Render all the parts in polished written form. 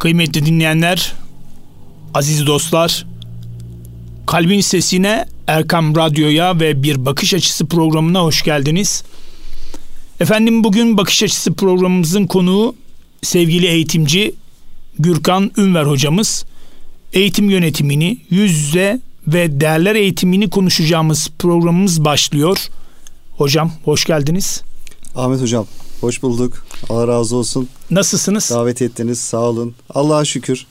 Kıymetli dinleyenler, aziz dostlar, Kalbin Sesi'ne, Erkan Radyo'ya ve Bir Bakış Açısı programına hoş geldiniz. Efendim, bugün Bakış Açısı programımızın konuğu sevgili eğitimci Gürkan Ünver hocamız. Eğitim yönetimini, yüz yüze ve değerler eğitimini konuşacağımız programımız başlıyor. Hocam hoş geldiniz. Ahmet hocam hoş bulduk. Allah razı olsun. Nasılsınız? Davet ettiniz, sağ olun. Allah'a şükür.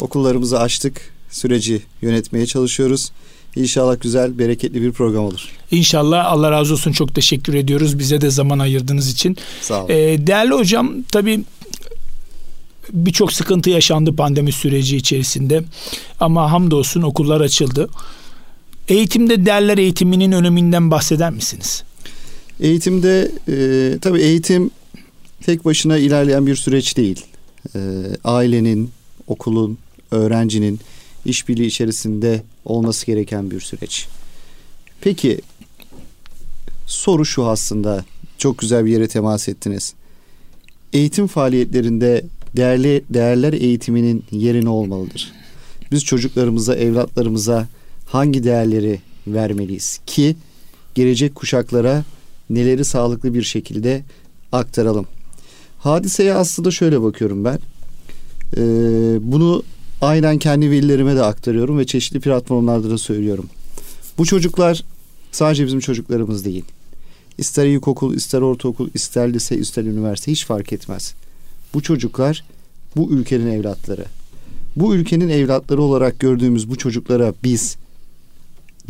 Okullarımızı açtık. Süreci yönetmeye çalışıyoruz. İnşallah güzel, bereketli bir program olur. İnşallah, Allah razı olsun. Çok teşekkür ediyoruz bize de zaman ayırdığınız için. Sağ olun. Değerli hocam, tabii birçok sıkıntı yaşandı pandemi süreci içerisinde. Ama hamdolsun okullar açıldı. Eğitimde değerler eğitiminin öneminden bahseder misiniz? Eğitimde tabii eğitim tek başına ilerleyen bir süreç değil. Ailenin, okulun, öğrencinin işbirliği içerisinde olması gereken bir süreç. Peki, soru şu aslında, çok güzel bir yere temas ettiniz. Eğitim faaliyetlerinde değerler eğitiminin yeri ne olmalıdır? Biz çocuklarımıza, evlatlarımıza hangi değerleri vermeliyiz ki gelecek kuşaklara neleri sağlıklı bir şekilde aktaralım? Hadiseye aslında şöyle bakıyorum ben. Bunu aynen kendi velilerime de aktarıyorum ve çeşitli platformlarda da söylüyorum. Bu çocuklar sadece bizim çocuklarımız değil. İster ilkokul, ister ortaokul, ister lise, ister üniversite, hiç fark etmez. Bu çocuklar bu ülkenin evlatları. Bu ülkenin evlatları olarak gördüğümüz bu çocuklara biz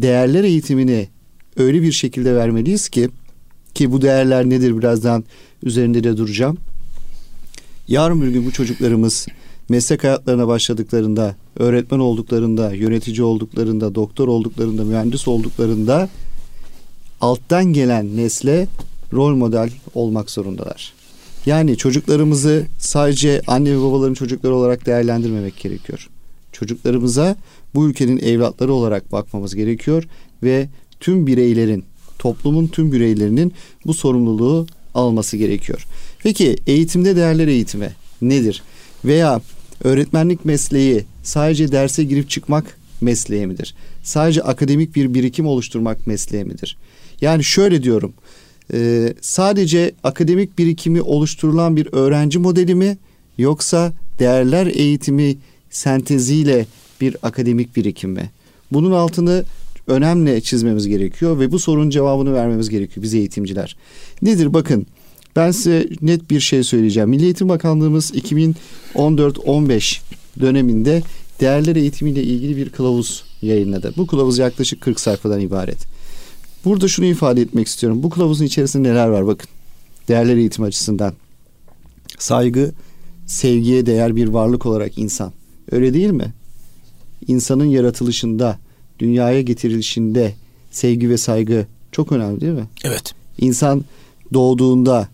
değerler eğitimini öyle bir şekilde vermeliyiz ki bu değerler nedir, birazdan üzerinde de duracağım. Yarın bir gün bu çocuklarımız meslek hayatlarına başladıklarında, öğretmen olduklarında, yönetici olduklarında, doktor olduklarında, mühendis olduklarında alttan gelen nesle rol model olmak zorundalar. Yani çocuklarımızı sadece anne ve babaların çocukları olarak değerlendirmemek gerekiyor. Çocuklarımıza bu ülkenin evlatları olarak bakmamız gerekiyor ve tüm bireylerin, toplumun tüm bireylerinin bu sorumluluğu alması gerekiyor. Peki, eğitimde değerler eğitimi nedir? Veya öğretmenlik mesleği sadece derse girip çıkmak mesleği midir? Sadece akademik bir birikim oluşturmak mesleği midir? Yani şöyle diyorum, sadece akademik birikimi oluşturulan bir öğrenci modeli mi, yoksa değerler eğitimi senteziyle bir akademik birikim mi? Bunun altını önemli çizmemiz gerekiyor ve bu sorunun cevabını vermemiz gerekiyor biz eğitimciler. Nedir? Bakın, ben size net bir şey söyleyeceğim. Milli Eğitim Bakanlığımız 2014-15 döneminde değerler eğitimiyle ilgili bir kılavuz yayınladı. Bu kılavuz yaklaşık 40 sayfadan ibaret. Burada şunu ifade etmek istiyorum. Bu kılavuzun içerisinde neler var bakın. Değerler eğitimi açısından. Saygı, sevgiye değer bir varlık olarak insan. Öyle değil mi? İnsanın yaratılışında, dünyaya getirilişinde sevgi ve saygı çok önemli değil mi? Evet. İnsan doğduğunda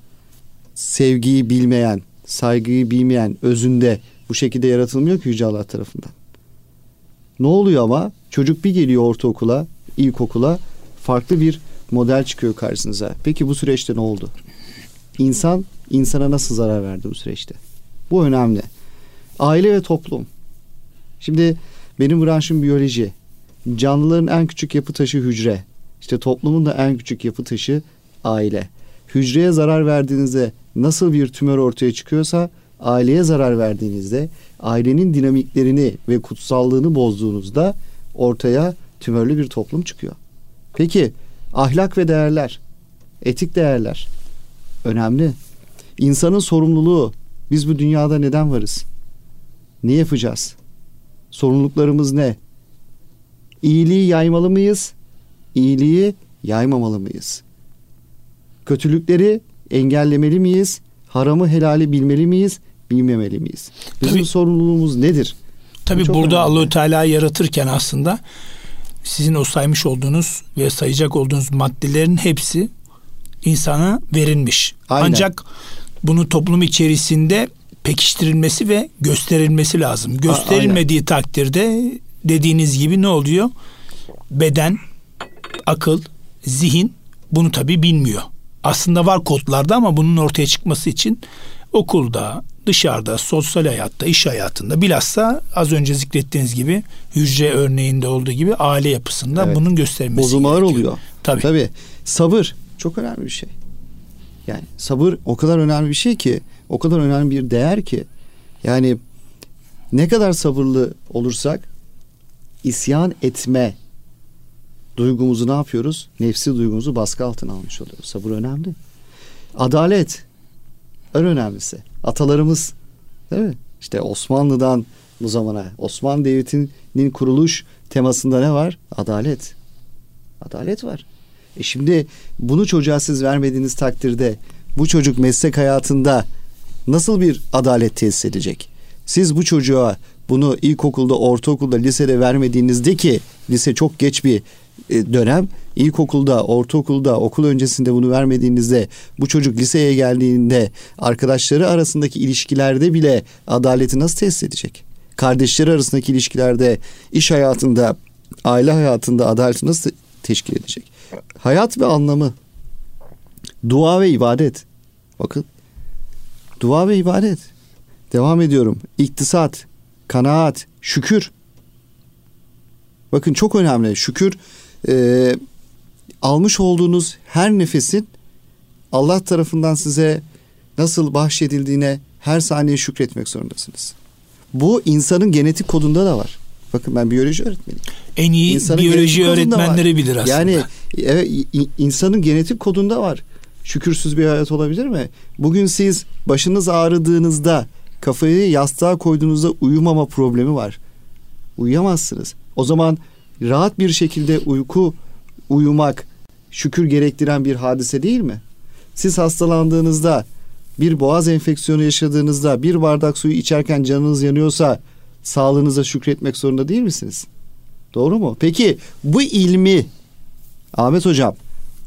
sevgiyi bilmeyen, saygıyı bilmeyen, özünde bu şekilde yaratılmıyor ki Yüce Allah tarafından. Ne oluyor ama? Çocuk bir geliyor ortaokula, ilkokula, farklı bir model çıkıyor karşınıza. Peki bu süreçte ne oldu? İnsan, insana nasıl zarar verdi bu süreçte? Bu önemli. Aile ve toplum. Şimdi benim branşım biyoloji. Canlıların en küçük yapı taşı hücre. İşte toplumun da en küçük yapı taşı aile. Hücreye zarar verdiğinizde nasıl bir tümör ortaya çıkıyorsa, aileye zarar verdiğinizde, ailenin dinamiklerini ve kutsallığını bozduğunuzda ortaya tümörlü bir toplum çıkıyor. Peki, ahlak ve değerler, etik değerler önemli. İnsanın sorumluluğu, biz bu dünyada neden varız? Ne yapacağız? Sorumluluklarımız ne? İyiliği yaymalı mıyız? İyiliği yaymamalı mıyız? Kötülükleri engellemeli miyiz? Haramı helali bilmeli miyiz? Bilmemeli miyiz? Bizim sorumluluğumuz nedir? Tabii burada Allah-u Teala yaratırken aslında sizin o saymış olduğunuz ve sayacak olduğunuz maddelerin hepsi insana verilmiş. Aynen. Ancak bunu toplum içerisinde pekiştirilmesi ve gösterilmesi lazım. Gösterilmediği takdirde dediğiniz gibi ne oluyor? Beden, akıl, zihin bunu tabii bilmiyor. Aslında var kodlarda ama bunun ortaya çıkması için okulda, dışarıda, sosyal hayatta, iş hayatında, bilhassa az önce zikrettiğiniz gibi hücre örneğinde olduğu gibi aile yapısında evet, bunun göstermesi bozulmalar gerekiyor. Oluyor. Tabii. Sabır çok önemli bir şey. Yani sabır o kadar önemli bir şey ki, o kadar önemli bir değer ki, yani ne kadar sabırlı olursak isyan etme duygumuzu ne yapıyoruz? Nefsi duygumuzu baskı altına almış oluyoruz. Sabır önemli. Adalet en önemlisi. Atalarımız değil mi? İşte Osmanlı'dan bu zamana, Osmanlı Devleti'nin kuruluş temasında ne var? Adalet. Adalet var. Şimdi bunu çocuğa siz vermediğiniz takdirde bu çocuk meslek hayatında nasıl bir adalet tesis edecek? Siz bu çocuğa bunu ilkokulda, ortaokulda, lisede vermediğinizde ki lise çok geç bir dönem. İlkokulda, ortaokulda, okul öncesinde bunu vermediğinizde bu çocuk liseye geldiğinde arkadaşları arasındaki ilişkilerde bile adaleti nasıl tesis edecek? Kardeşleri arasındaki ilişkilerde, iş hayatında, aile hayatında adaleti nasıl teşkil edecek? Hayat ve anlamı. Dua ve ibadet. Bakın. Dua ve ibadet. Devam ediyorum. İktisat, kanaat, şükür. Bakın çok önemli. Şükür, almış olduğunuz her nefesin Allah tarafından size nasıl bahşedildiğine her saniye şükretmek zorundasınız. Bu insanın genetik kodunda da var. Bakın ben biyoloji öğretmeniyim. En iyi insanın biyoloji öğretmenleri bilir aslında. Yani evet, insanın genetik kodunda var. Şükürsüz bir hayat olabilir mi? Bugün siz başınız ağrıdığınızda, kafayı yastığa koyduğunuzda uyumama problemi var. Uyuyamazsınız. O zaman rahat bir şekilde uyumak şükür gerektiren bir hadise değil mi? Siz hastalandığınızda, bir boğaz enfeksiyonu yaşadığınızda, bir bardak suyu içerken canınız yanıyorsa sağlığınıza şükretmek zorunda değil misiniz? Doğru mu? Peki bu ilmi Ahmet Hocam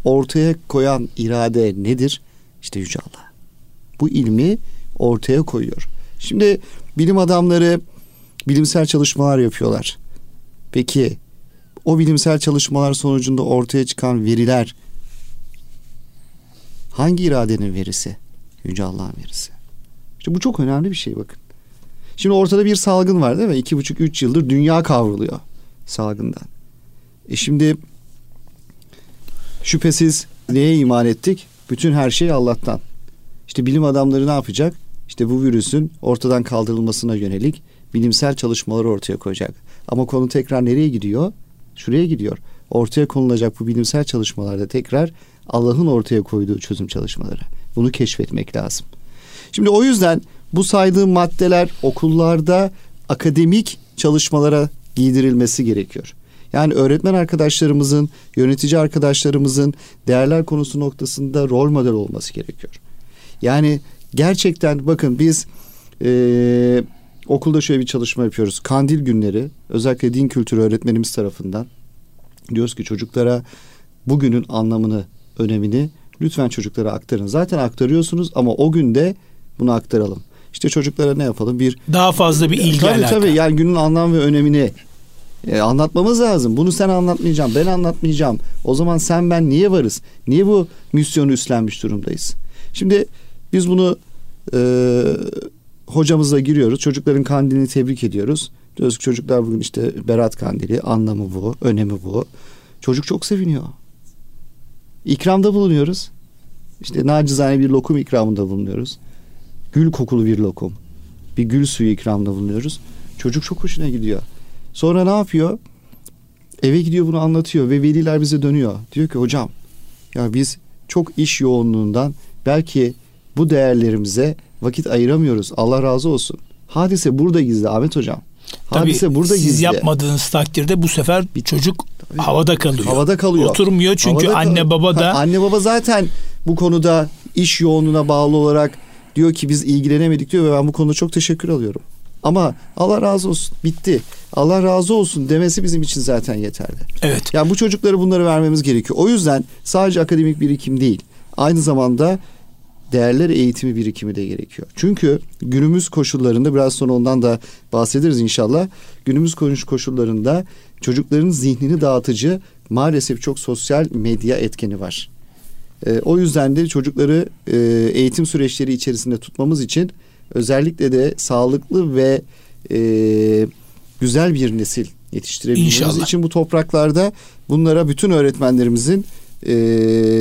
ortaya koyan irade nedir? İşte Yüce Allah. Bu ilmi ortaya koyuyor. Şimdi bilim adamları bilimsel çalışmalar yapıyorlar. Peki o bilimsel çalışmalar sonucunda ortaya çıkan veriler hangi iradenin verisi? Yüce Allah'ın verisi. İşte bu çok önemli bir şey bakın. Şimdi ortada bir salgın var değil mi? 2,5-3 yıldır dünya kavruluyor salgından. Şimdi şüphesiz neye iman ettik? Bütün her şey Allah'tan. İşte bilim adamları ne yapacak? İşte bu virüsün ortadan kaldırılmasına yönelik bilimsel çalışmaları ortaya koyacak. Ama konu tekrar nereye gidiyor? Şuraya gidiyor. Ortaya konulacak bu bilimsel çalışmalarda tekrar Allah'ın ortaya koyduğu çözüm çalışmaları. Bunu keşfetmek lazım. Şimdi o yüzden bu saydığım maddeler okullarda akademik çalışmalara giydirilmesi gerekiyor. Yani öğretmen arkadaşlarımızın, yönetici arkadaşlarımızın değerler konusu noktasında rol model olması gerekiyor. Yani gerçekten bakın biz okulda şöyle bir çalışma yapıyoruz. Kandil günleri özellikle din kültürü öğretmenimiz tarafından diyoruz ki çocuklara bugünün anlamını, önemini lütfen çocuklara aktarın. Zaten aktarıyorsunuz ama o gün de bunu aktaralım. İşte çocuklara ne yapalım? Daha fazla bir ilgi alakalı. Tabii yani günün anlam ve önemini anlatmamız lazım. Bunu sen anlatmayacaksın, ben anlatmayacağım. O zaman sen ben niye varız? Niye bu misyonu üstlenmiş durumdayız? Şimdi biz bunu hocamızla giriyoruz. Çocukların kandilini tebrik ediyoruz. Diyoruz ki çocuklar bugün işte Berat Kandili, anlamı bu, önemi bu. Çocuk çok seviniyor. İkramda bulunuyoruz. İşte nacizane bir lokum ikramında bulunuyoruz. Gül kokulu bir lokum. Bir gül suyu ikramında bulunuyoruz. Çocuk çok hoşuna gidiyor. Sonra ne yapıyor? Eve gidiyor bunu anlatıyor ve veliler bize dönüyor. Diyor ki hocam ya biz çok iş yoğunluğundan belki bu değerlerimize vakit ayıramıyoruz. Allah razı olsun. Hadise burada gizli Ahmet Hocam. Hadise tabii, burada siz gizli. Siz yapmadığınız takdirde bu sefer çocuk tabii, havada kalıyor. Havada kalıyor. Oturmuyor çünkü anne baba da. Anne baba zaten bu konuda iş yoğunluğuna bağlı olarak diyor ki biz ilgilenemedik diyor ve ben bu konuda çok teşekkür alıyorum. Ama Allah razı olsun bitti. Allah razı olsun demesi bizim için zaten yeterli. Evet. Yani bu çocuklara bunları vermemiz gerekiyor. O yüzden sadece akademik birikim değil. Aynı zamanda değerler eğitimi birikimi de gerekiyor. Çünkü günümüz koşullarında biraz sonra ondan da bahsederiz inşallah. Günümüz koşullarında çocukların zihnini dağıtıcı maalesef çok sosyal medya etkeni var. O yüzden de çocukları eğitim süreçleri içerisinde tutmamız için özellikle de sağlıklı ve güzel bir nesil yetiştirebilmemiz İnşallah. İçin bu topraklarda bunlara bütün öğretmenlerimizin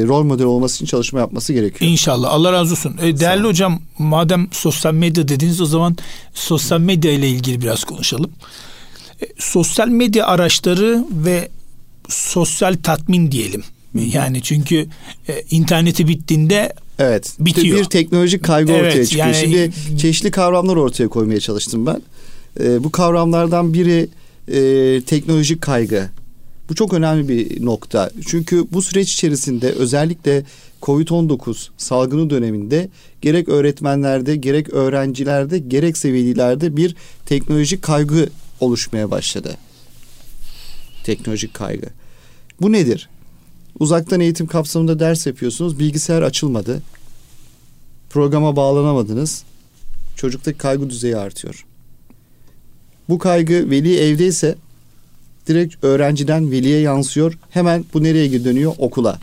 rol model olması için çalışma yapması gerekiyor. İnşallah. Allah razı olsun. Değerli hocam, madem sosyal medya dediniz, o zaman sosyal medya ile ilgili biraz konuşalım. Sosyal medya araçları ve sosyal tatmin diyelim. Yani çünkü interneti bittiğinde evet, bitiyor. Bir teknolojik kaygı evet, ortaya çıkıyor. Yani... Şimdi çeşitli kavramlar ortaya koymaya çalıştım ben. Bu kavramlardan biri teknolojik kaygı. Bu çok önemli bir nokta. Çünkü bu süreç içerisinde özellikle COVID-19 salgını döneminde gerek öğretmenlerde, gerek öğrencilerde, gerekse velilerde bir teknolojik kaygı oluşmaya başladı. Teknolojik kaygı. Bu nedir? Uzaktan eğitim kapsamında ders yapıyorsunuz. Bilgisayar açılmadı. Programa bağlanamadınız. Çocuktaki kaygı düzeyi artıyor. Bu kaygı veli evdeyse direkt öğrenciden veliye yansıyor. Hemen bu nereye dönüyor? Okula.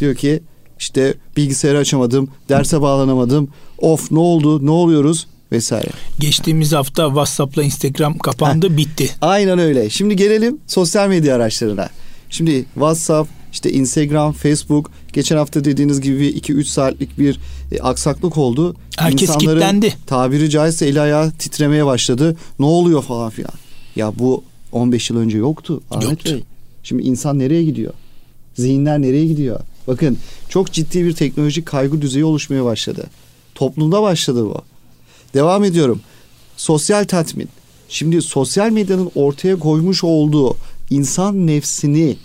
Diyor ki işte bilgisayarı açamadım, derse bağlanamadım. Of, ne oldu? Ne oluyoruz? Vesaire. Geçtiğimiz hafta WhatsApp'la Instagram kapandı, bitti. Aynen öyle. Şimdi gelelim sosyal medya araçlarına. Şimdi WhatsApp, işte Instagram, Facebook, geçen hafta dediğiniz gibi 2-3 saatlik bir aksaklık oldu. Herkes İnsanların kilitlendi. Tabiri caizse eli ayağı titremeye başladı. Ne oluyor falan filan. Ya bu 15 yıl önce yoktu Ahmet Bey. Şimdi insan nereye gidiyor? Zihinler nereye gidiyor? Bakın, çok ciddi bir teknolojik kaygı düzeyi oluşmaya başladı. Toplumda başladı bu. Devam ediyorum. Sosyal tatmin. Şimdi sosyal medyanın ortaya koymuş olduğu insan nefsini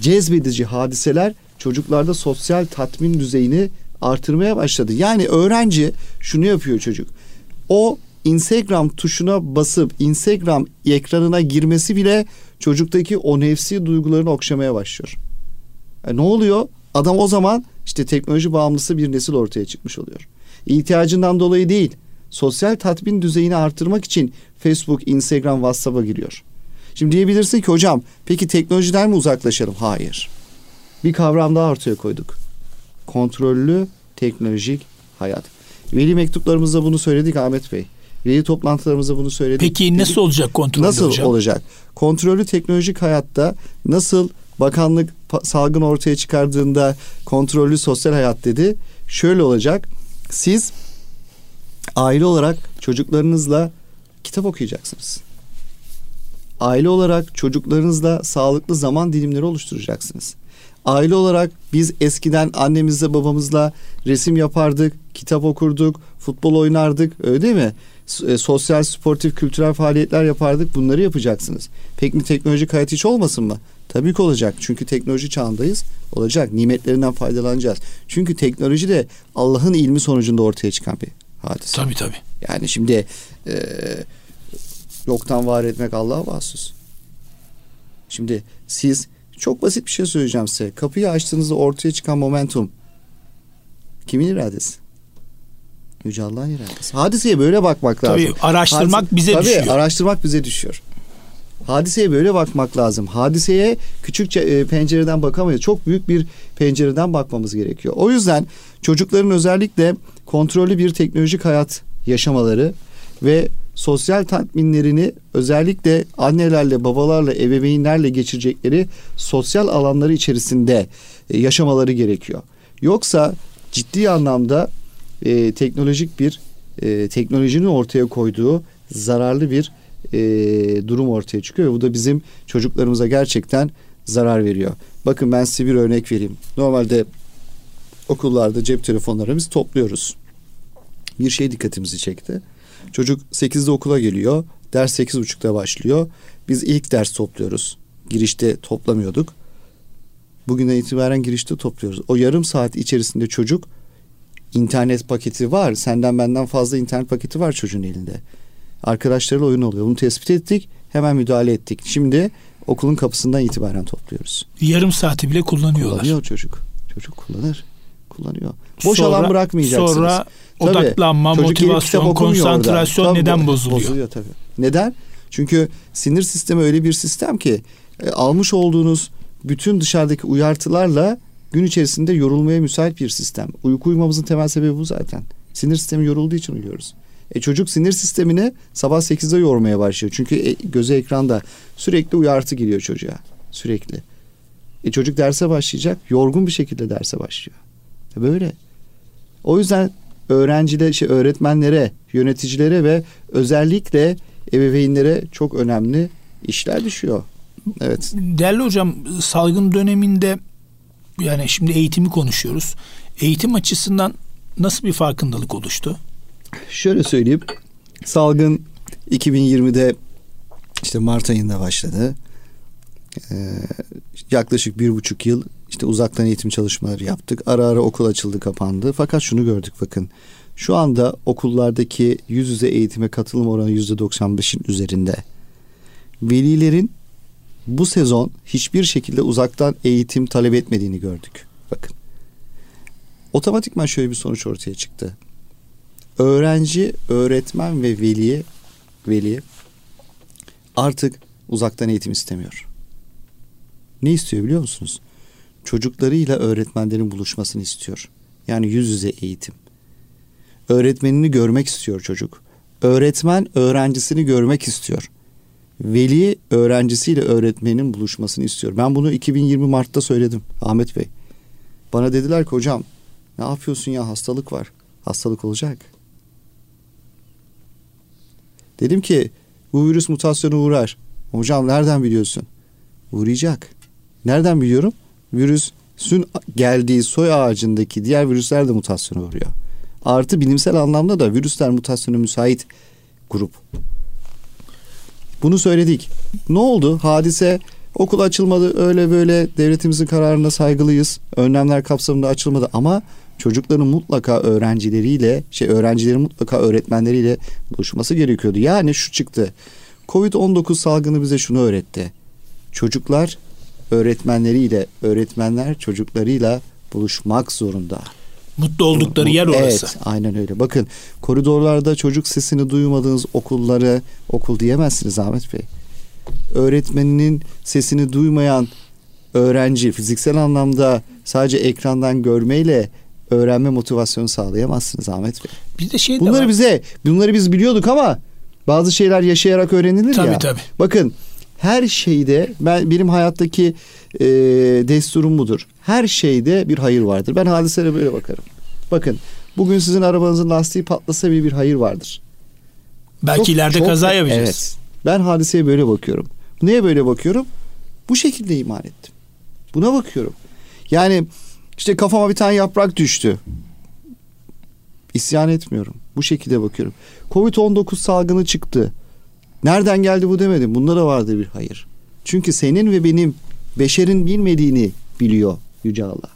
cezbedici hadiseler çocuklarda sosyal tatmin düzeyini artırmaya başladı. Yani öğrenci şunu yapıyor çocuk. O Instagram tuşuna basıp Instagram ekranına girmesi bile çocuktaki o nefsi duygularını okşamaya başlıyor. Ne oluyor? Adam o zaman işte teknoloji bağımlısı bir nesil ortaya çıkmış oluyor. İhtiyacından dolayı değil, sosyal tatmin düzeyini artırmak için Facebook, Instagram, WhatsApp'a giriyor. Şimdi diyebilirsin ki hocam peki teknolojiden mi uzaklaşalım? Hayır. Bir kavram daha ortaya koyduk. Kontrollü teknolojik hayat. Veli mektuplarımızda bunu söyledik Ahmet Bey. Veli toplantılarımızda bunu söyledik. Peki nasıl olacak kontrollü? Nasıl olacak? Kontrollü teknolojik hayatta nasıl bakanlık salgın ortaya çıkardığında kontrollü sosyal hayat dedi. Şöyle olacak. Siz aile olarak çocuklarınızla kitap okuyacaksınız. Aile olarak çocuklarınızla sağlıklı zaman dilimleri oluşturacaksınız. Aile olarak biz eskiden annemizle babamızla resim yapardık, kitap okurduk, futbol oynardık, öyle değil mi? Sosyal, sportif, kültürel faaliyetler yapardık, bunları yapacaksınız. Peki mi teknolojik hayat hiç olmasın mı? Tabii ki olacak. Çünkü teknoloji çağındayız. Olacak. Nimetlerinden faydalanacağız. Çünkü teknoloji de Allah'ın ilmi sonucunda ortaya çıkan bir hadise. Tabii tabii. Yani şimdi yoktan var etmek Allah'a mahsus. Şimdi siz çok basit bir şey söyleyeceğim size. Kapıyı açtığınızda ortaya çıkan momentum kimin iradesi? Yüce Allah'ın iradesi. Hadiseye böyle bakmak tabii, lazım. Araştırmak bize tabii, düşüyor. Araştırmak bize düşüyor. Hadiseye böyle bakmak lazım. Hadiseye küçük pencereden bakamayız. Çok büyük bir pencereden bakmamız gerekiyor. O yüzden çocukların özellikle kontrollü bir teknolojik hayat yaşamaları ve sosyal tatminlerini özellikle annelerle, babalarla, ebeveynlerle geçirecekleri sosyal alanları içerisinde yaşamaları gerekiyor. Yoksa ciddi anlamda teknolojik bir teknolojinin ortaya koyduğu zararlı bir durum ortaya çıkıyor ve bu da bizim çocuklarımıza gerçekten zarar veriyor. Bakın ben size bir örnek vereyim. Normalde okullarda cep telefonlarını biz topluyoruz. Bir şey dikkatimizi çekti. Çocuk 8'de okula geliyor. Ders 8.30'da başlıyor. Biz ilk ders topluyoruz. Girişte toplamıyorduk. Bugünden itibaren girişte topluyoruz. O yarım saat içerisinde çocuk internet paketi var. Senden benden fazla internet paketi var çocuğun elinde. Arkadaşlarıyla oyun oluyor. Bunu tespit ettik. Hemen müdahale ettik. Şimdi okulun kapısından itibaren topluyoruz. Yarım saati bile kullanıyorlar. Kullanıyor çocuk. Çocuk kullanıyor. Boş alan bırakmayacaksınız. Sonra tabii, odaklanma, motivasyon, konsantrasyon tabii, neden bozuluyor? Bozuluyor tabii. Neden? Çünkü sinir sistemi öyle bir sistem ki almış olduğunuz bütün dışarıdaki uyartılarla gün içerisinde yorulmaya müsait bir sistem. Uyku uyumamızın temel sebebi bu zaten. Sinir sistemi yorulduğu için uyuyoruz. Çocuk sinir sistemini sabah 8'de yormaya başlıyor. Çünkü göze ekranda sürekli uyartı giriyor çocuğa. Sürekli. Çocuk derse başlayacak. Yorgun bir şekilde derse başlıyor. Böyle. O yüzden öğretmenlere, yöneticilere ve özellikle ebeveynlere çok önemli işler düşüyor. Evet. Değerli hocam, salgın döneminde yani şimdi eğitimi konuşuyoruz. Eğitim açısından nasıl bir farkındalık oluştu? Şöyle söyleyeyim. Salgın 2020'de Mart ayında başladı. Yaklaşık 1,5 yıl uzaktan eğitim çalışmaları yaptık. Ara ara okul açıldı, kapandı. Fakat şunu gördük, bakın. Şu anda okullardaki yüz yüze eğitime katılım oranı %95'in üzerinde. Velilerin bu sezon hiçbir şekilde uzaktan eğitim talep etmediğini gördük. Bakın. Otomatikman şöyle bir sonuç ortaya çıktı. Öğrenci, öğretmen ve veli artık uzaktan eğitim istemiyor. Ne istiyor biliyor musunuz? Çocuklarıyla öğretmenlerin buluşmasını istiyor. Yani yüz yüze eğitim. Öğretmenini görmek istiyor çocuk. Öğretmen öğrencisini görmek istiyor. Veli öğrencisiyle öğretmenin buluşmasını istiyor. Ben bunu 2020 Mart'ta söyledim Ahmet Bey. Bana dediler ki hocam ne yapıyorsun ya, hastalık var. Hastalık olacak. Dedim ki bu virüs mutasyona uğrar. Hocam nereden biliyorsun? Uğrayacak. Nereden biliyorum? Virüsün geldiği soy ağacındaki diğer virüsler de mutasyona uğruyor. Artı bilimsel anlamda da virüsler mutasyona müsait grup. Bunu söyledik. Ne oldu? Hadise okul açılmadı, öyle böyle devletimizin kararına saygılıyız. Önlemler kapsamında açılmadı ama çocukların mutlaka öğrencilerin mutlaka öğretmenleriyle buluşması gerekiyordu. Yani şu çıktı. Covid-19 salgını bize şunu öğretti. Çocuklar öğretmenleriyle, öğretmenler çocuklarıyla buluşmak zorunda. Mutlu oldukları yer orası. Evet, aynen öyle. Bakın, koridorlarda çocuk sesini duymadığınız okulları okul diyemezsiniz Ahmet Bey. Öğretmeninin sesini duymayan öğrenci fiziksel anlamda sadece ekrandan görmeyle öğrenme motivasyonu sağlayamazsınız Ahmet Bey. Bir de bunları biz biliyorduk ama bazı şeyler yaşayarak öğrenilir ya. Tabii. Bakın, her şeyde benim hayattaki desturum budur. Her şeyde bir hayır vardır. Ben hadiselere böyle bakarım. Bakın, bugün sizin arabanızın lastiği patlasa bile bir hayır vardır. Belki ileride kaza yapacağız. Evet. Ben hadiseye böyle bakıyorum. Neye böyle bakıyorum? Bu şekilde iman ettim. Buna bakıyorum. Yani kafama bir tane yaprak düştü. İsyan etmiyorum. Bu şekilde bakıyorum. Covid-19 salgını çıktı. Nereden geldi bu demedim. Bunda da vardır bir hayır. Çünkü senin ve benim, beşerin bilmediğini biliyor Yüce Allah.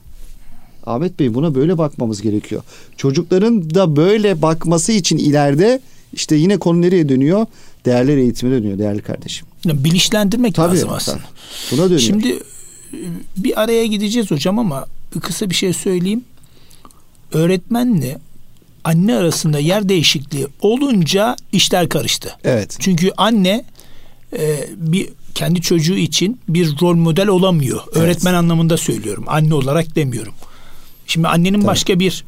Ahmet Bey, buna böyle bakmamız gerekiyor. Çocukların da böyle bakması için ileride yine konu nereye dönüyor? Değerler eğitimine dönüyor değerli kardeşim. Bilinçlendirmek lazım aslında. Buna dönüyor. Şimdi bir araya gideceğiz hocam ama kısa bir şey söyleyeyim. Öğretmenle anne arasında yer değişikliği olunca işler karıştı. Evet. Çünkü anne kendi çocuğu için bir rol model olamıyor. Evet. Öğretmen anlamında söylüyorum. Anne olarak demiyorum. Şimdi annenin başka bir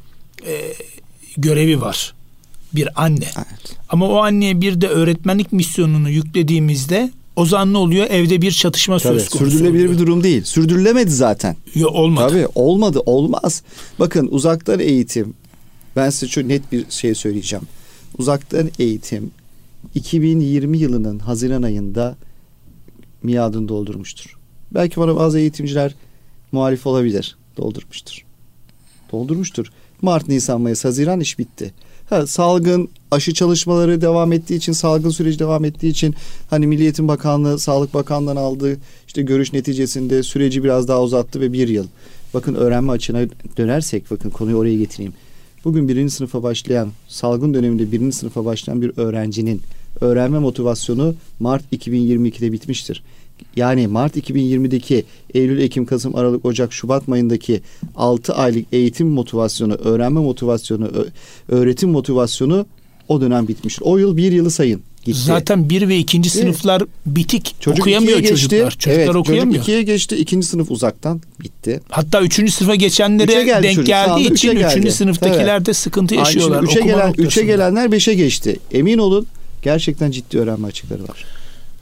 görevi var. Bir anne. Evet. Ama o anneye bir de öğretmenlik misyonunu yüklediğimizde o zaman ne oluyor? Evde bir çatışma söz konusu. Sürdürülebilir bir durum değil. Sürdürülemedi zaten. Olmadı. Tabii olmadı. Olmaz. Bakın, uzaktan eğitim. Ben size çok net bir şey söyleyeceğim. Uzaktan eğitim 2020 yılının Haziran ayında miadını doldurmuştur. Belki bana bazı eğitimciler muhalif olabilir. Doldurmuştur. Mart, Nisan, Mayıs, Haziran iş bitti. Salgın, aşı çalışmaları devam ettiği için, salgın süreci devam ettiği için Milli Eğitim Bakanlığı, Sağlık Bakanlığı'ndan aldığı görüş neticesinde süreci biraz daha uzattı ve 1 yıl. Bakın, öğrenme açığına dönersek, bakın konuyu oraya getireyim. Bugün salgın döneminde birinci sınıfa başlayan bir öğrencinin öğrenme motivasyonu Mart 2022'de bitmiştir. Yani Mart 2020'deki Eylül, Ekim, Kasım, Aralık, Ocak, Şubat ayındaki 6 aylık eğitim motivasyonu, öğrenme motivasyonu, öğretim motivasyonu o dönem bitmiştir. O yıl bir yılı sayın. Gitti. Zaten 1 ve 2. sınıflar bitik. Çocuk okuyamıyor çocuklar. Çocuklar evet, okuyamıyor. Çocuk 2'ye geçti. 2. sınıf uzaktan bitti. Hatta 3. sınıfa geçenlere denk çocuk geldiği için 3. sınıftakiler de sıkıntı yaşıyorlar. 3'e gelenler 5'e geçti. Emin olun gerçekten ciddi öğrenme açıkları var.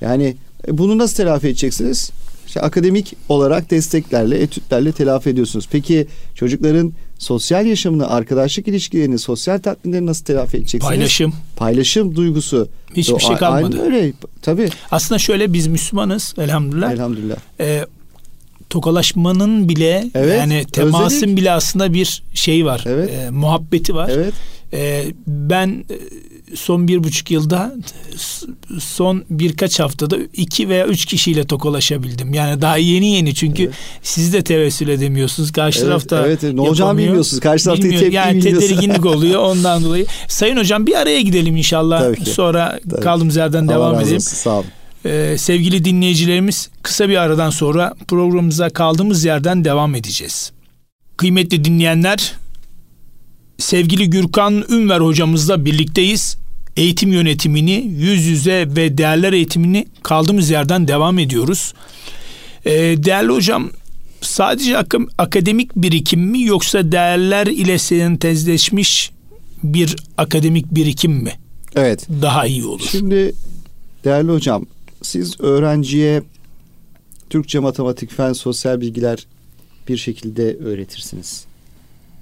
Yani bunu nasıl telafi edeceksiniz? İşte akademik olarak desteklerle, etütlerle telafi ediyorsunuz. Peki çocukların sosyal yaşamını, arkadaşlık ilişkilerini, sosyal tatminleri nasıl telafi edeceksiniz? Paylaşım. Paylaşım duygusu. Hiçbir şey kalmadı. Öyle, tabii. Aslında şöyle, biz Müslümanız elhamdülillah. Elhamdülillah. Tokalaşmanın bile evet, yani temasın özellik. Bile aslında bir şey var. Evet. Muhabbeti var. Evet. Ben son 1,5 yılda son birkaç haftada 2 veya 3 kişiyle tokalaşabildim. Yani daha yeni çünkü evet. Siz de tevessül edemiyorsunuz. Karşı tarafta evet, ne olacağını bilmiyorsunuz. Karşı tarafta yani tedirginlik oluyor ondan dolayı. Sayın hocam bir araya gidelim inşallah. Sonra tabii. Kaldığımız yerden Allah devam edelim. Sağ olun. Sevgili dinleyicilerimiz, kısa bir aradan sonra programımıza kaldığımız yerden devam edeceğiz. Kıymetli dinleyenler, sevgili Gürkan Ünver hocamızla birlikteyiz. Eğitim yönetimini, yüz yüze ve değerler eğitimini kaldığımız yerden devam ediyoruz. Değerli hocam, sadece akademik birikim mi yoksa değerler ile sentezleşmiş bir akademik birikim mi? Evet. Daha iyi olur. Şimdi değerli hocam, siz öğrenciye Türkçe, matematik, fen, sosyal bilgiler bir şekilde öğretirsiniz.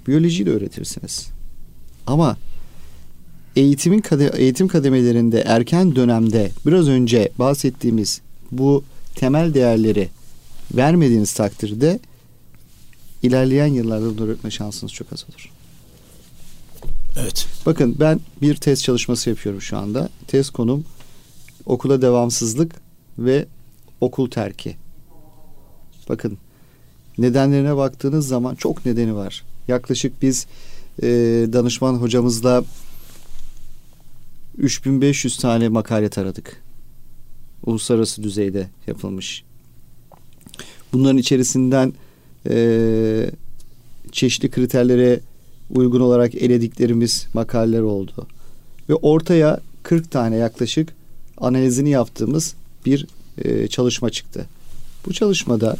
Biyolojiyi de öğretirsiniz. Ama eğitim kademelerinde erken dönemde biraz önce bahsettiğimiz bu temel değerleri vermediğiniz takdirde ilerleyen yıllarda bunları öğretme şansınız çok az olur. Evet. Bakın ben bir tez çalışması yapıyorum şu anda. Tez konum okula devamsızlık ve okul terki. Bakın nedenlerine baktığınız zaman çok nedeni var. Yaklaşık biz danışman hocamızla 3500 tane makale taradık. Uluslararası düzeyde yapılmış. Bunların içerisinden çeşitli kriterlere uygun olarak elediklerimiz makaleler oldu. Ve ortaya 40 tane yaklaşık analizini yaptığımız bir çalışma çıktı. Bu çalışmada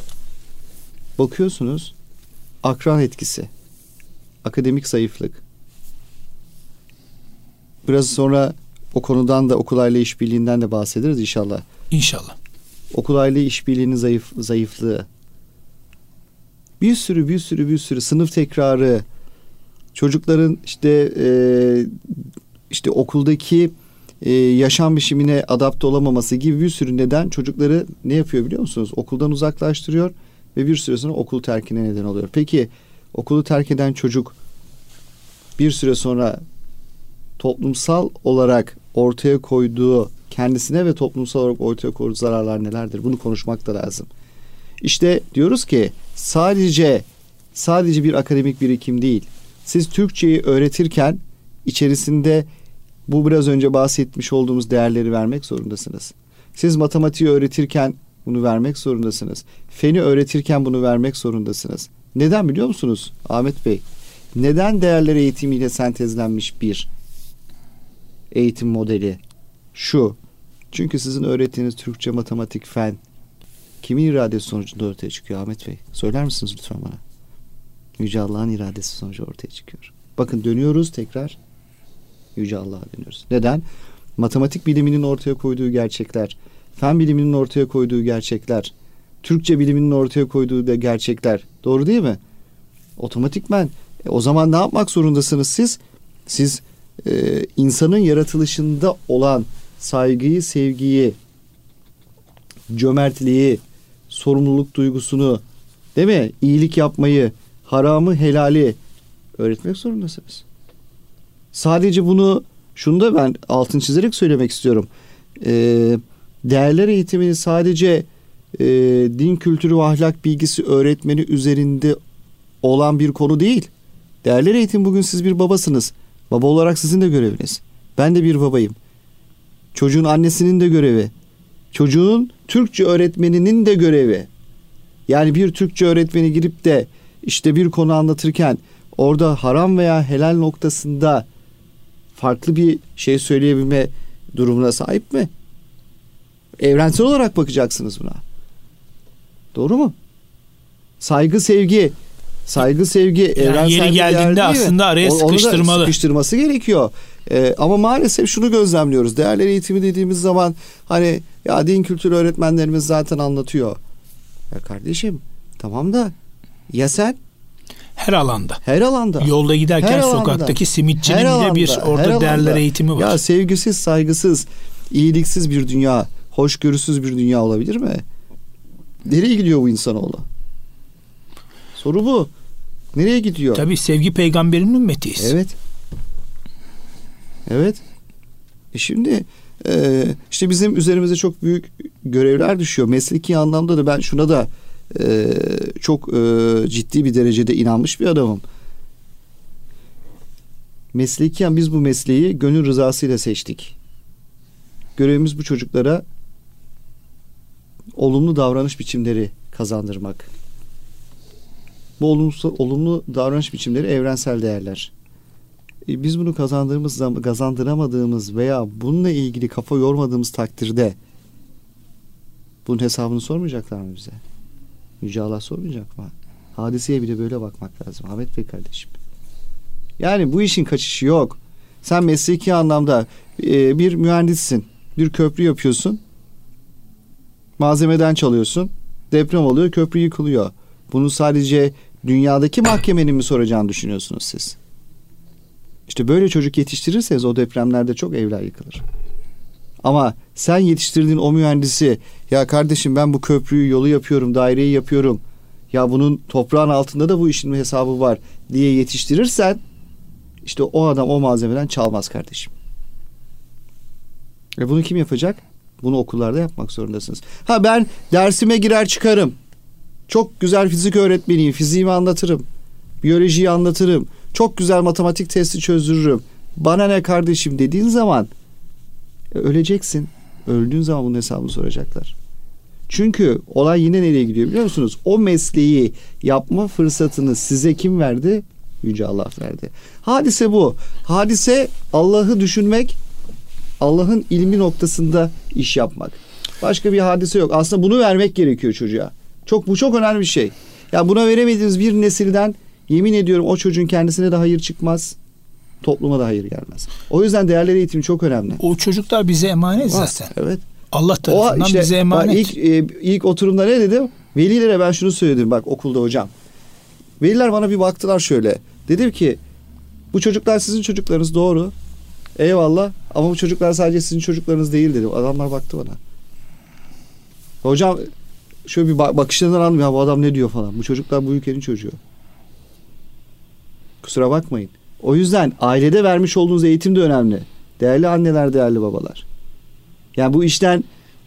bakıyorsunuz akran etkisi, akademik zayıflık. Biraz sonra o konudan da okul aile işbirliğinden de bahsederiz inşallah. İnşallah. Okul aile işbirliğinin zayıflığı. Bir sürü sınıf tekrarı, çocukların işte okuldaki yaşam biçimine adapte olamaması gibi bir sürü neden çocukları ne yapıyor biliyor musunuz? Okuldan uzaklaştırıyor ve bir süre sonra okul terkine neden oluyor. Peki okulu terk eden çocuk bir süre sonra toplumsal olarak ortaya koyduğu, kendisine ve toplumsal olarak ortaya koyduğu zararlar nelerdir? Bunu konuşmak da lazım. İşte diyoruz ki sadece bir akademik birikim değil. Siz Türkçeyi öğretirken içerisinde bu biraz önce bahsetmiş olduğumuz değerleri vermek zorundasınız. Siz matematiği öğretirken bunu vermek zorundasınız. Feni öğretirken bunu vermek zorundasınız. Neden biliyor musunuz Ahmet Bey? Neden değerler eğitimiyle sentezlenmiş bir eğitim modeli? Şu. Çünkü sizin öğrettiğiniz Türkçe, matematik, fen kimin iradesi sonucunda ortaya çıkıyor Ahmet Bey? Söyler misiniz lütfen bana? Yüce Allah'ın iradesi sonucu ortaya çıkıyor. Bakın dönüyoruz tekrar. Yüce Allah'a dönüyoruz. Neden? Matematik biliminin ortaya koyduğu gerçekler, fen biliminin ortaya koyduğu gerçekler, Türkçe biliminin ortaya koyduğu da gerçekler. Doğru değil mi? Otomatikmen. O zaman ne yapmak zorundasınız siz? Siz insanın yaratılışında olan saygıyı, sevgiyi, cömertliği, sorumluluk duygusunu, değil mi? İyilik yapmayı, haramı, helali öğretmek zorundasınız. Sadece şunu da ben altını çizerek söylemek istiyorum. Değerler eğitimini sadece din kültürü ve ahlak bilgisi öğretmeni üzerinde olan bir konu değil. Değerler eğitim, bugün siz bir babasınız. Baba olarak sizin de göreviniz. Ben de bir babayım. Çocuğun annesinin de görevi. Çocuğun Türkçe öğretmeninin de görevi. Yani bir Türkçe öğretmeni girip de işte bir konu anlatırken orada haram veya helal noktasında farklı bir şey söyleyebilme durumuna sahip mi? Evrensel olarak bakacaksınız buna. Doğru mu? Saygı sevgi yani evrensel yeri geldiğinde aslında araya sıkıştırmalı. Sıkıştırması gerekiyor. Ama maalesef şunu gözlemliyoruz. Değerler eğitimi dediğimiz zaman hani ya din kültürü öğretmenlerimiz zaten anlatıyor. Ya kardeşim tamam da ya sen? Her alanda. Yolda giderken sokaktaki simitçinin de bir orada değerler eğitimi var. Ya sevgisiz, saygısız, iyiliksiz bir dünya, hoşgörüsüz bir dünya olabilir mi? Nereye gidiyor bu insanoğlu? Soru bu. Nereye gidiyor? Tabii sevgi peygamberinin ümmetiyiz. Evet. Şimdi işte bizim üzerimize çok büyük görevler düşüyor. Mesleki anlamda da ben şuna da çok ciddi bir derecede inanmış bir adamım. Mesleki biz bu mesleği gönül rızasıyla seçtik. Görevimiz bu çocuklara olumlu davranış biçimleri kazandırmak. Bu olumlu davranış biçimleri evrensel değerler. Biz bunu kazandığımız zaman, kazandıramadığımız veya bununla ilgili kafa yormadığımız takdirde bunun hesabını sormayacaklar mı bize? Yüce Allah sormayacak mı? Hadiseye bile böyle bakmak lazım Ahmet Bey kardeşim. Yani bu işin kaçışı yok. Sen mesleki anlamda bir mühendissin. Bir köprü yapıyorsun. Malzemeden çalıyorsun. Deprem oluyor, köprü yıkılıyor. Bunu sadece dünyadaki mahkemenin mi soracağını düşünüyorsunuz siz? İşte böyle çocuk yetiştirirseniz o depremlerde çok evler yıkılır. Ama sen yetiştirdiğin o mühendisi ya kardeşim ben bu köprüyü, yolu yapıyorum, daireyi yapıyorum. Ya bunun toprağın altında da bu işin hesabı var diye yetiştirirsen işte o adam o malzemeden çalmaz kardeşim. Ve bunu kim yapacak? Bunu okullarda yapmak zorundasınız. Ha ben dersime girer çıkarım. Çok güzel fizik öğretmeniyim. Fiziğimi anlatırım. Biyolojiyi anlatırım. Çok güzel matematik testi çözdürürüm. Bana ne kardeşim dediğin zaman öleceksin. Öldüğün zaman bunun hesabını soracaklar. Çünkü olay yine nereye gidiyor biliyor musunuz? O mesleği yapma fırsatını size kim verdi? Yüce Allah verdi. Hadise bu. Hadise Allah'ı düşünmek, Allah'ın ilmi noktasında iş yapmak. Başka bir hadise yok. Aslında bunu vermek gerekiyor çocuğa. Bu çok önemli bir şey. Ya buna veremediğiniz bir nesilden yemin ediyorum o çocuğun kendisine de hayır çıkmaz. Topluma da hayır gelmez. O yüzden değerler eğitimi çok önemli. O çocuklar bize emanet zaten. Evet. Allah tarafından işte, bize emanet. İlk oturumda ne dedim? Velilere ben şunu söyledim bak okulda hocam. Veliler bana bir baktılar şöyle. Dedim ki bu çocuklar sizin çocuklarınız doğru. Eyvallah ama bu çocuklar sadece sizin çocuklarınız değil dedim. Adamlar baktı bana. Hocam şöyle bir bakışlarından anladım ya bu adam ne diyor falan. Bu çocuklar bu ülkenin çocuğu. Kusura bakmayın. O yüzden ailede vermiş olduğunuz eğitim de önemli. Değerli anneler, değerli babalar. Yani bu işten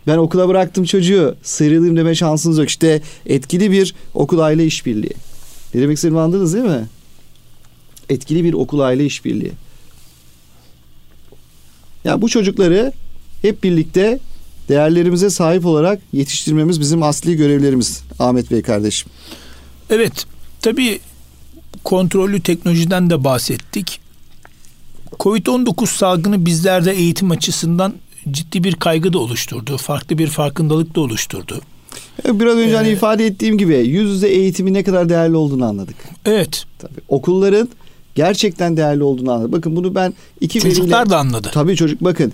ben okula bıraktım çocuğu sıyrılayım deme şansınız yok. İşte etkili bir okul aile işbirliği. Ne demek istediğimi anladınız değil mi? Etkili bir okul aile işbirliği. Yani bu çocukları hep birlikte değerlerimize sahip olarak yetiştirmemiz bizim asli görevlerimiz Ahmet Bey kardeşim. Evet. Tabii kontrollü teknolojiden de bahsettik. Covid-19 salgını bizlerde eğitim açısından ciddi bir kaygı da oluşturdu. Farklı bir farkındalık da oluşturdu. Biraz önce hani ifade ettiğim gibi yüz yüze eğitimin ne kadar değerli olduğunu anladık. Evet. Tabii, okulların gerçekten değerli olduğunu anladık. Bakın bunu ben çocuklar da anladı. Tabii çocuk bakın.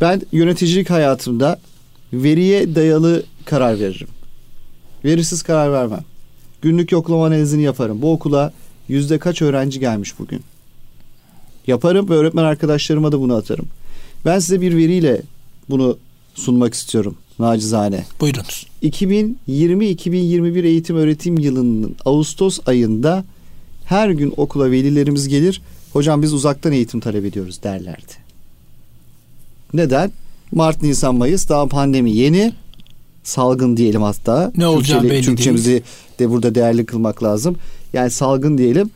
Ben yöneticilik hayatımda veriye dayalı karar veririm. Verisiz karar vermem. Günlük yoklama analizini yaparım. Bu okula %kaç öğrenci gelmiş bugün? Yaparım ve öğretmen arkadaşlarıma da bunu atarım. Ben size bir veriyle bunu sunmak istiyorum nacizane. Buyurunuz. 2020-2021 eğitim öğretim yılının Ağustos ayında her gün okula velilerimiz gelir. Hocam biz uzaktan eğitim talep ediyoruz derlerdi. Neden? Mart, Nisan, Mayıs daha pandemi yeni. Salgın diyelim hatta. Ne olacağı belli değil. Türkçemizi de burada değerli kılmak lazım. Yani salgın diyelim.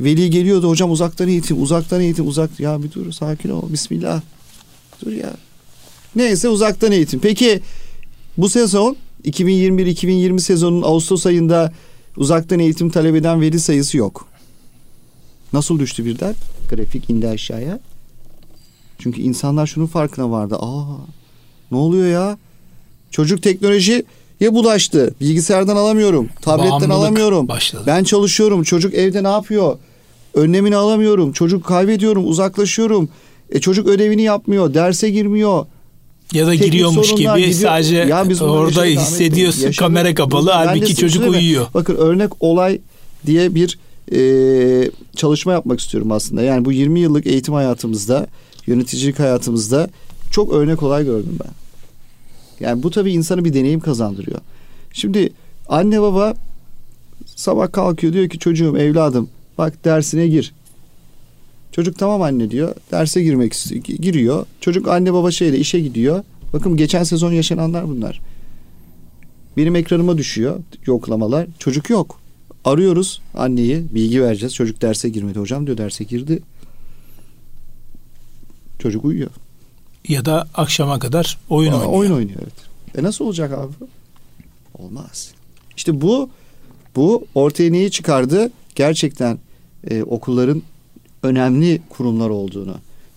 Veli geliyordu hocam uzaktan eğitim. Ya bir dur sakin ol. Bismillah. Dur ya. Neyse uzaktan eğitim. Peki bu sezon 2021-2020 sezonun Ağustos ayında uzaktan eğitim talep eden veli sayısı yok. Nasıl düştü birden? Grafik indi aşağıya. Çünkü insanlar şunun farkına vardı. Ne oluyor ya? Çocuk teknolojiye bulaştı. Bilgisayardan alamıyorum. Tabletten bağımlılık alamıyorum. Başladı. Ben çalışıyorum. Çocuk evde ne yapıyor? Önlemini alamıyorum. Çocuk kaybediyorum. Uzaklaşıyorum. Çocuk ödevini yapmıyor. Derse girmiyor. Ya da teknik giriyormuş gibi gidiyor. Sadece ya orada hissediyorsun. Kamera kapalı. Halbuki çocuk uyuyor. Bakın örnek olay diye bir çalışma yapmak istiyorum aslında. Yani bu 20 yıllık eğitim hayatımızda, yöneticilik hayatımızda çok örnek olay gördüm ben. Yani bu tabii insana bir deneyim kazandırıyor. Şimdi anne baba sabah kalkıyor, diyor ki çocuğum, evladım bak dersine gir. Çocuk tamam anne diyor. Derse girmek giriyor. Çocuk anne baba şeyle işe gidiyor. Bakın geçen sezon yaşananlar bunlar. Benim ekranıma düşüyor yoklamalar. Çocuk yok. Arıyoruz anneyi, bilgi vereceğiz. Çocuk derse girmedi hocam diyor, derse girdi. Çocuk uyuyor. Ya da akşama kadar oyun oynuyor. Oyun oynuyor, evet. Nasıl olacak abi? Olmaz. İşte bu ortaya neyi çıkardı? Gerçekten okulların önemli kurumlar olduğunu,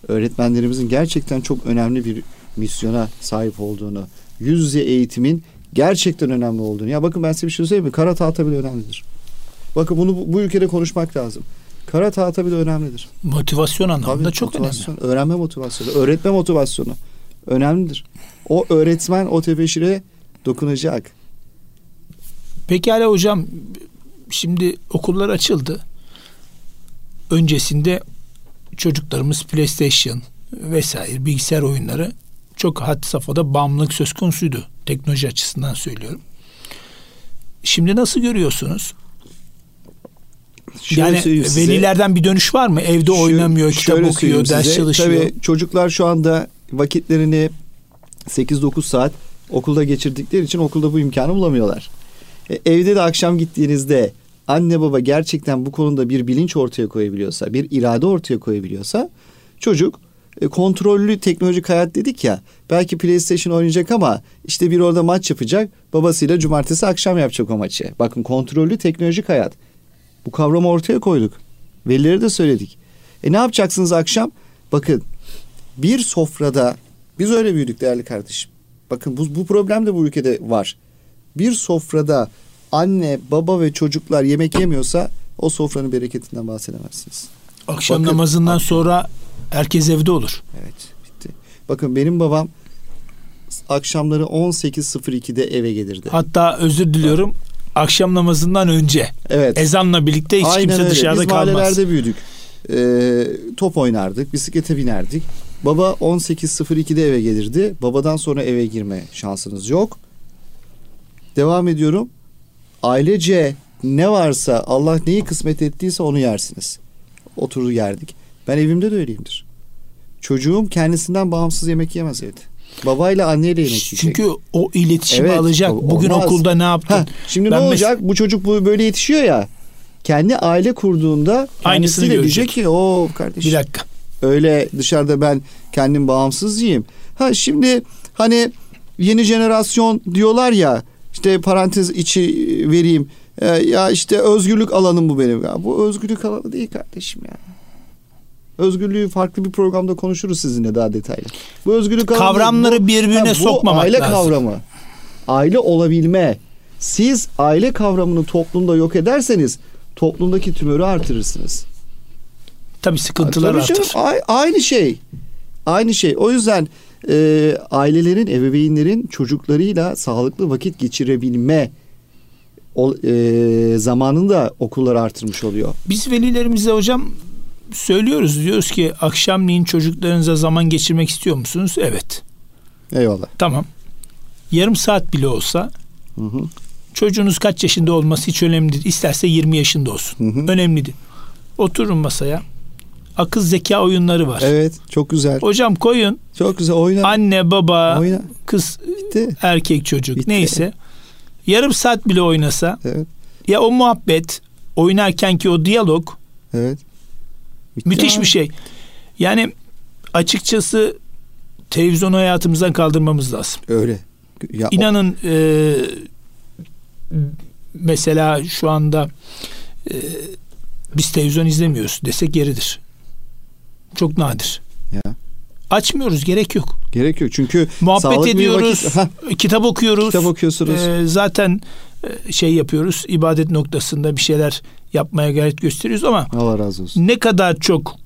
öğretmenlerimizin gerçekten çok önemli bir misyona sahip olduğunu, yüz yüze eğitimin gerçekten önemli olduğunu. Ya bakın ben size bir şey söyleyeyim mi? Kara tahta bile önemlidir. Bakın bunu bu ülkede konuşmak lazım. Kara tahta bile önemlidir. Motivasyon anlamında tabii, çok motivasyon, önemli. Öğrenme motivasyonu, öğretme motivasyonu önemlidir. O öğretmen o tebeşire dokunacak. Pekala hocam, şimdi okullar açıldı. Öncesinde çocuklarımız PlayStation vesaire bilgisayar oyunları çok had safhada bağımlılık söz konusuydu. Teknoloji açısından söylüyorum. Şimdi nasıl görüyorsunuz? Yani velilerden bir dönüş var mı? Evde oynamıyor, kitap okuyor, ders çalışıyor. Tabii çocuklar şu anda vakitlerini 8-9 saat okulda geçirdikleri için okulda bu imkanı bulamıyorlar. Evde de akşam gittiğinizde anne baba gerçekten bu konuda bir bilinç ortaya koyabiliyorsa, bir irade ortaya koyabiliyorsa, çocuk kontrollü teknolojik hayat dedik ya, belki PlayStation oynayacak ama işte bir orada maç yapacak, babasıyla cumartesi akşam yapacak o maçı. Bakın kontrollü teknolojik hayat. Bu kavramı ortaya koyduk. Velilere de söyledik. Ne yapacaksınız akşam? Bakın bir sofrada, biz öyle büyüdük değerli kardeşim. Bakın bu problem de bu ülkede var. Bir sofrada anne, baba ve çocuklar yemek yemiyorsa o sofranın bereketinden bahsedemezsiniz. Akşam namazından sonra herkes evde olur. Evet, bitti. Bakın benim babam akşamları 18.02'de eve gelirdi. Hatta özür diliyorum. Evet. Akşam namazından önce. Evet. Ezanla birlikte hiç aynen kimse öyle. Dışarıda kalmaz. Biz mahallelerde büyüdük. Top oynardık, bisiklete binerdik. Baba 18.02'de eve gelirdi. Babadan sonra eve girme şansınız yok. Devam ediyorum. Ailece ne varsa, Allah neyi kısmet ettiyse onu yersiniz. Oturur yerdik. Ben evimde de öyleyimdir. Çocuğum kendisinden bağımsız yemek yemez evde. Babayla anneyle yemek yiyecek. Çünkü o iletişimi evet, alacak. Bugün olmaz. Okulda ne yaptın? Şimdi ne olacak? Bu çocuk böyle yetişiyor ya. Kendi aile kurduğunda kendisi de diyecek ki o kardeşim. Bir dakika. Öyle dışarıda ben kendim bağımsız yiyeyim. Şimdi hani yeni jenerasyon diyorlar ya, işte parantez içi vereyim. Ya işte özgürlük alanım bu benim. Ya bu özgürlük alanı değil kardeşim ya. Özgürlüğü farklı bir programda konuşuruz sizinle daha detaylı. Bu özgürlük kavramları birbirine sokmamak aile lazım. Aile kavramı. Aile olabilme. Siz aile kavramını toplumda yok ederseniz toplumdaki tümörü artırırsınız. Tabii sıkıntılar artır. Aynı şey. O yüzden ailelerin, ebeveynlerin çocuklarıyla sağlıklı vakit geçirebilme zamanında okullar artırmış oluyor. Biz velilerimize hocam söylüyoruz, diyoruz ki akşamleyin çocuklarınıza zaman geçirmek istiyor musunuz? Evet. Eyvallah. Tamam. Yarım saat bile olsa, hı-hı, çocuğunuz kaç yaşında olması hiç önemli değil. İsterse 20 yaşında olsun. Hı-hı. Önemli değil. Oturun masaya. Akıl zeka oyunları var. Evet, çok güzel. Hocam koyun. Çok güzel oyna. Anne, baba, oyna. Kız, bitti. Erkek çocuk, bitti. Neyse. Yarım saat bile oynasa. Evet. Ya o muhabbet, oynarken ki o diyalog. Evet. Bitti. Müthiş abi. Bir şey. Yani açıkçası televizyon hayatımızdan kaldırmamız lazım. Öyle. Ya İnanın mesela şu anda biz televizyon izlemiyoruz desek yeridir. Çok nadir. Ya. açmıyoruz, gerek yok. Gerek yok çünkü muhabbet ediyoruz, kitap okuyoruz. Kitap okuyorsunuz. Zaten şey yapıyoruz, ibadet noktasında bir şeyler yapmaya gayret gösteriyoruz ama Allah razı olsun. Ne kadar çok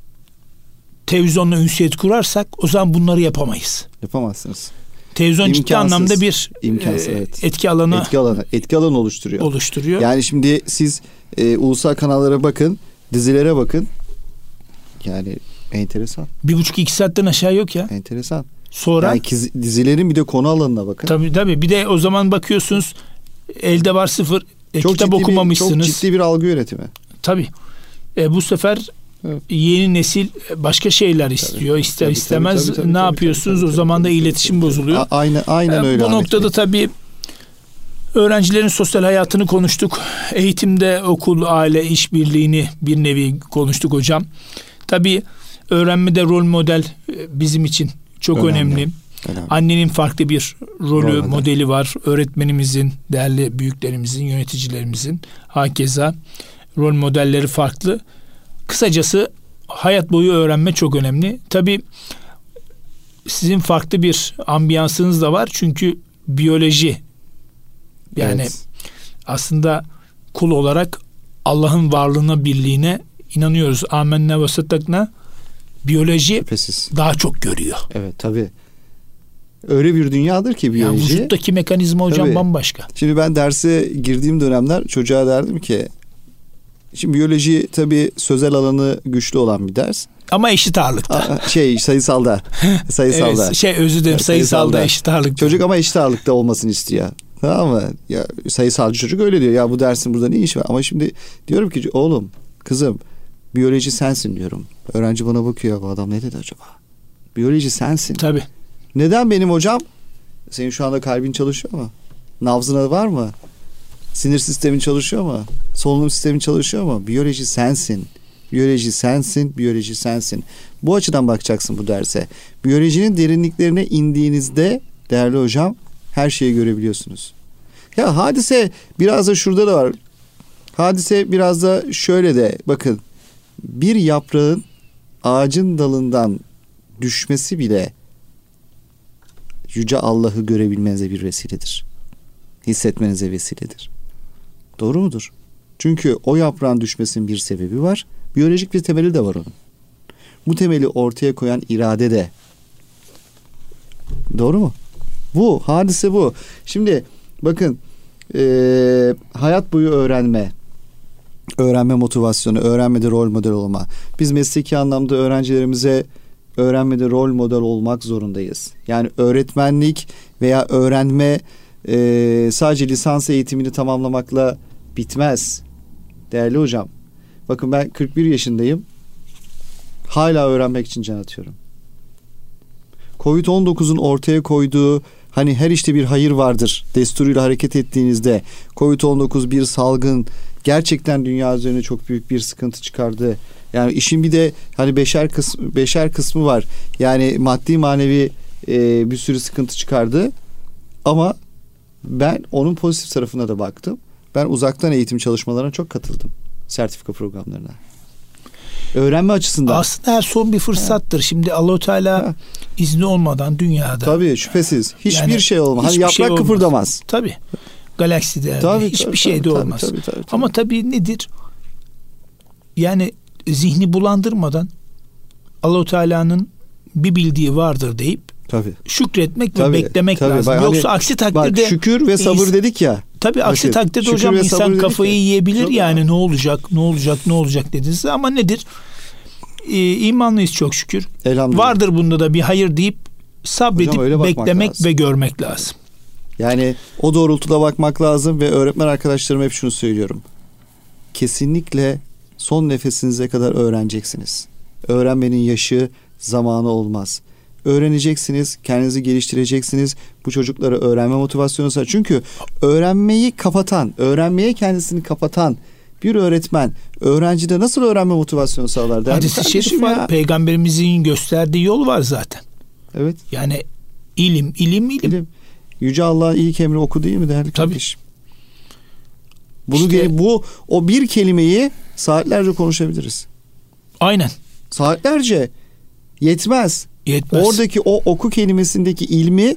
televizyonla ünsiyet kurarsak o zaman bunları yapamayız. Yapamazsınız. Televizyon ciddi anlamda bir evet, etki alanı oluşturuyor. Yani şimdi siz ulusal kanallara bakın, dizilere bakın. Yani enteresan. 1,5-2 saatten aşağı yok ya. Enteresan. Sonra yani dizilerin bir de konu alanına bakın. Tabii. Bir de o zaman bakıyorsunuz elde var sıfır. Kitap okumamışsınız. Çok ciddi bir algı yönetimi. Tabii. Bu sefer evet, yeni nesil başka şeyler istiyor. Tabii, ister istemez ne yapıyorsunuz? O zaman da iletişim bozuluyor. Aynen öyle. Bu noktada tabii öğrencilerin sosyal hayatını konuştuk. Eğitimde okul, aile, işbirliğini bir nevi konuştuk hocam. Tabii öğrenmede rol model bizim için çok önemli. Annenin farklı bir rolü, modeli var. Öğretmenimizin, değerli büyüklerimizin, yöneticilerimizin hakeza rol modelleri farklı. Kısacası hayat boyu öğrenme çok önemli. Tabii sizin farklı bir ambiyansınız da var. Çünkü biyoloji yani aslında kul olarak Allah'ın varlığına, birliğine inanıyoruz. Amenna ve sattakna. Biyoloji şüphesiz daha çok görüyor. Evet tabii. Öyle bir dünyadır ki biyoloji. Yani vücuttaki mekanizma hocam bambaşka. Şimdi ben derse girdiğim dönemler çocuğa derdim ki şimdi biyoloji tabii sözel alanı güçlü olan bir ders. Ama eşit ağırlıkta. Sayısalda. Evet, sayısalda eşit ağırlıkta. Çocuk ama eşit ağırlıkta olmasını istiyor. Tamam mı? Ya sayısalcı çocuk öyle diyor. Ya bu dersin burada ne işi var? Ama şimdi diyorum ki oğlum, kızım, biyoloji sensin diyorum. Öğrenci bana bakıyor, bu adam ne dedi acaba? Biyoloji sensin. Tabii. Neden benim hocam? Senin şu anda kalbin çalışıyor mu? Nabzına var mı? Sinir sistemin çalışıyor mu? Solunum sistemin çalışıyor mu? Biyoloji sensin. Biyoloji sensin. Biyoloji sensin. Bu açıdan bakacaksın bu derse. Biyolojinin derinliklerine indiğinizde değerli hocam her şeyi görebiliyorsunuz. Ya hadise biraz da şurada da var. Hadise biraz da şöyle de bakın. Bir yaprağın ağacın dalından düşmesi bile Yüce Allah'ı görebilmenize bir vesiledir. Hissetmenize vesiledir. Doğru mudur? Çünkü o yaprağın düşmesinin bir sebebi var. Biyolojik bir temeli de var onun. Bu temeli ortaya koyan irade de. Doğru mu? Bu, hadise bu. Şimdi bakın hayat boyu öğrenme motivasyonu, öğrenmede rol model olma. Biz mesleki anlamda öğrencilerimize öğrenmede rol model olmak zorundayız. Yani öğretmenlik veya öğrenme sadece lisans eğitimini tamamlamakla bitmez. Değerli hocam, bakın ben 41 yaşındayım. Hala öğrenmek için can atıyorum. Covid-19'un ortaya koyduğu hani her işte bir hayır vardır desturuyla hareket ettiğinizde Covid-19 bir salgın, gerçekten dünya üzerine çok büyük bir sıkıntı çıkardı. Yani işin bir de hani beşer kısmı var. Yani maddi manevi bir sürü sıkıntı çıkardı. Ama ben onun pozitif tarafına da baktım. Ben uzaktan eğitim çalışmalarına çok katıldım. Sertifika programlarına. Öğrenme açısından. Aslında her son bir fırsattır. Şimdi Allah-u Teala izni olmadan dünyada. Tabii şüphesiz. Hiçbir şey olmaz. Hani yaprak şey kıpırdamaz. Tabii. Galakside hiçbir şey de olmaz. Tabii. Ama tabii nedir? Yani zihni bulandırmadan Allah-u Teala'nın bir bildiği vardır deyip şükretmek ve beklemek lazım. Yoksa aksi takdirde şükür ve sabır dedik ya. Tabii aksi takdirde hocam insan kafayı yiyebilir yani ne olacak dediniz ama nedir? İmanlıyız çok şükür. Vardır bunda da bir hayır deyip sabredip hocam, beklemek lazım ve görmek lazım. Yani o doğrultuda bakmak lazım ve öğretmen arkadaşlarım hep şunu söylüyorum. Kesinlikle son nefesinize kadar öğreneceksiniz. Öğrenmenin yaşı, zamanı olmaz. Öğreneceksiniz, kendinizi geliştireceksiniz. Bu çocuklara öğrenme motivasyonu sağlar. Çünkü öğrenmeyi kapatan, öğrenmeye kendisini kapatan bir öğretmen öğrencide nasıl öğrenme motivasyonu sağlar? Hadis-i şerif var. Peygamberimizin gösterdiği yol var zaten. Evet. Yani ilim. Yüce Allah'ın ilk emri oku değil mi değerli kardeşim? Bunu o bir kelimeyi saatlerce konuşabiliriz. Aynen. Saatlerce yetmez. yetmez. Oradaki o oku kelimesindeki ilmi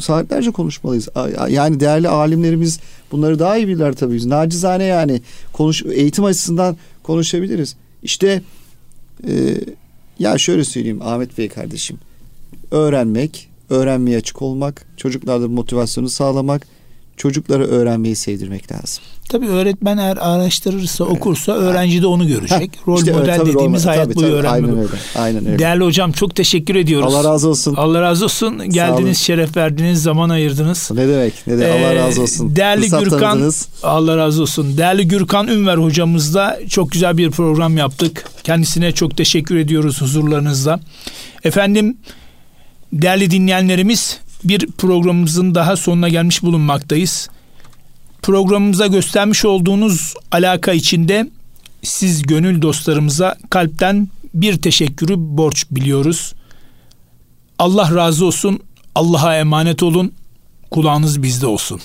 saatlerce konuşmalıyız. Yani değerli alimlerimiz bunları daha iyi bilirler tabii. Biz nacizane yani eğitim açısından konuşabiliriz. İşte ya şöyle söyleyeyim Ahmet Bey kardeşim. Öğrenmek, öğrenmeye açık olmak, çocuklarda motivasyonu sağlamak, çocuklara öğrenmeyi sevdirmek lazım. Tabii öğretmen eğer araştırırsa, okursa öğrenci de onu görecek. Rol işte, model dediğimiz hayat boyu öğrenme. Aynen öyle. Değerli hocam çok teşekkür ediyoruz. Allah razı olsun. Allah razı olsun. Geldiniz, şeref verdiniz, zaman ayırdınız. Ne demek? Ne demek? Allah razı olsun. Değerli Gürkan, Allah razı olsun. Değerli Gürkan Ünver hocamızla çok güzel bir program yaptık. Kendisine çok teşekkür ediyoruz huzurlarınızda. Efendim, değerli dinleyenlerimiz, bir programımızın daha sonuna gelmiş bulunmaktayız. Programımıza göstermiş olduğunuz alaka içinde siz gönül dostlarımıza kalpten bir teşekkürü borç biliyoruz. Allah razı olsun, Allah'a emanet olun, kulağınız bizde olsun.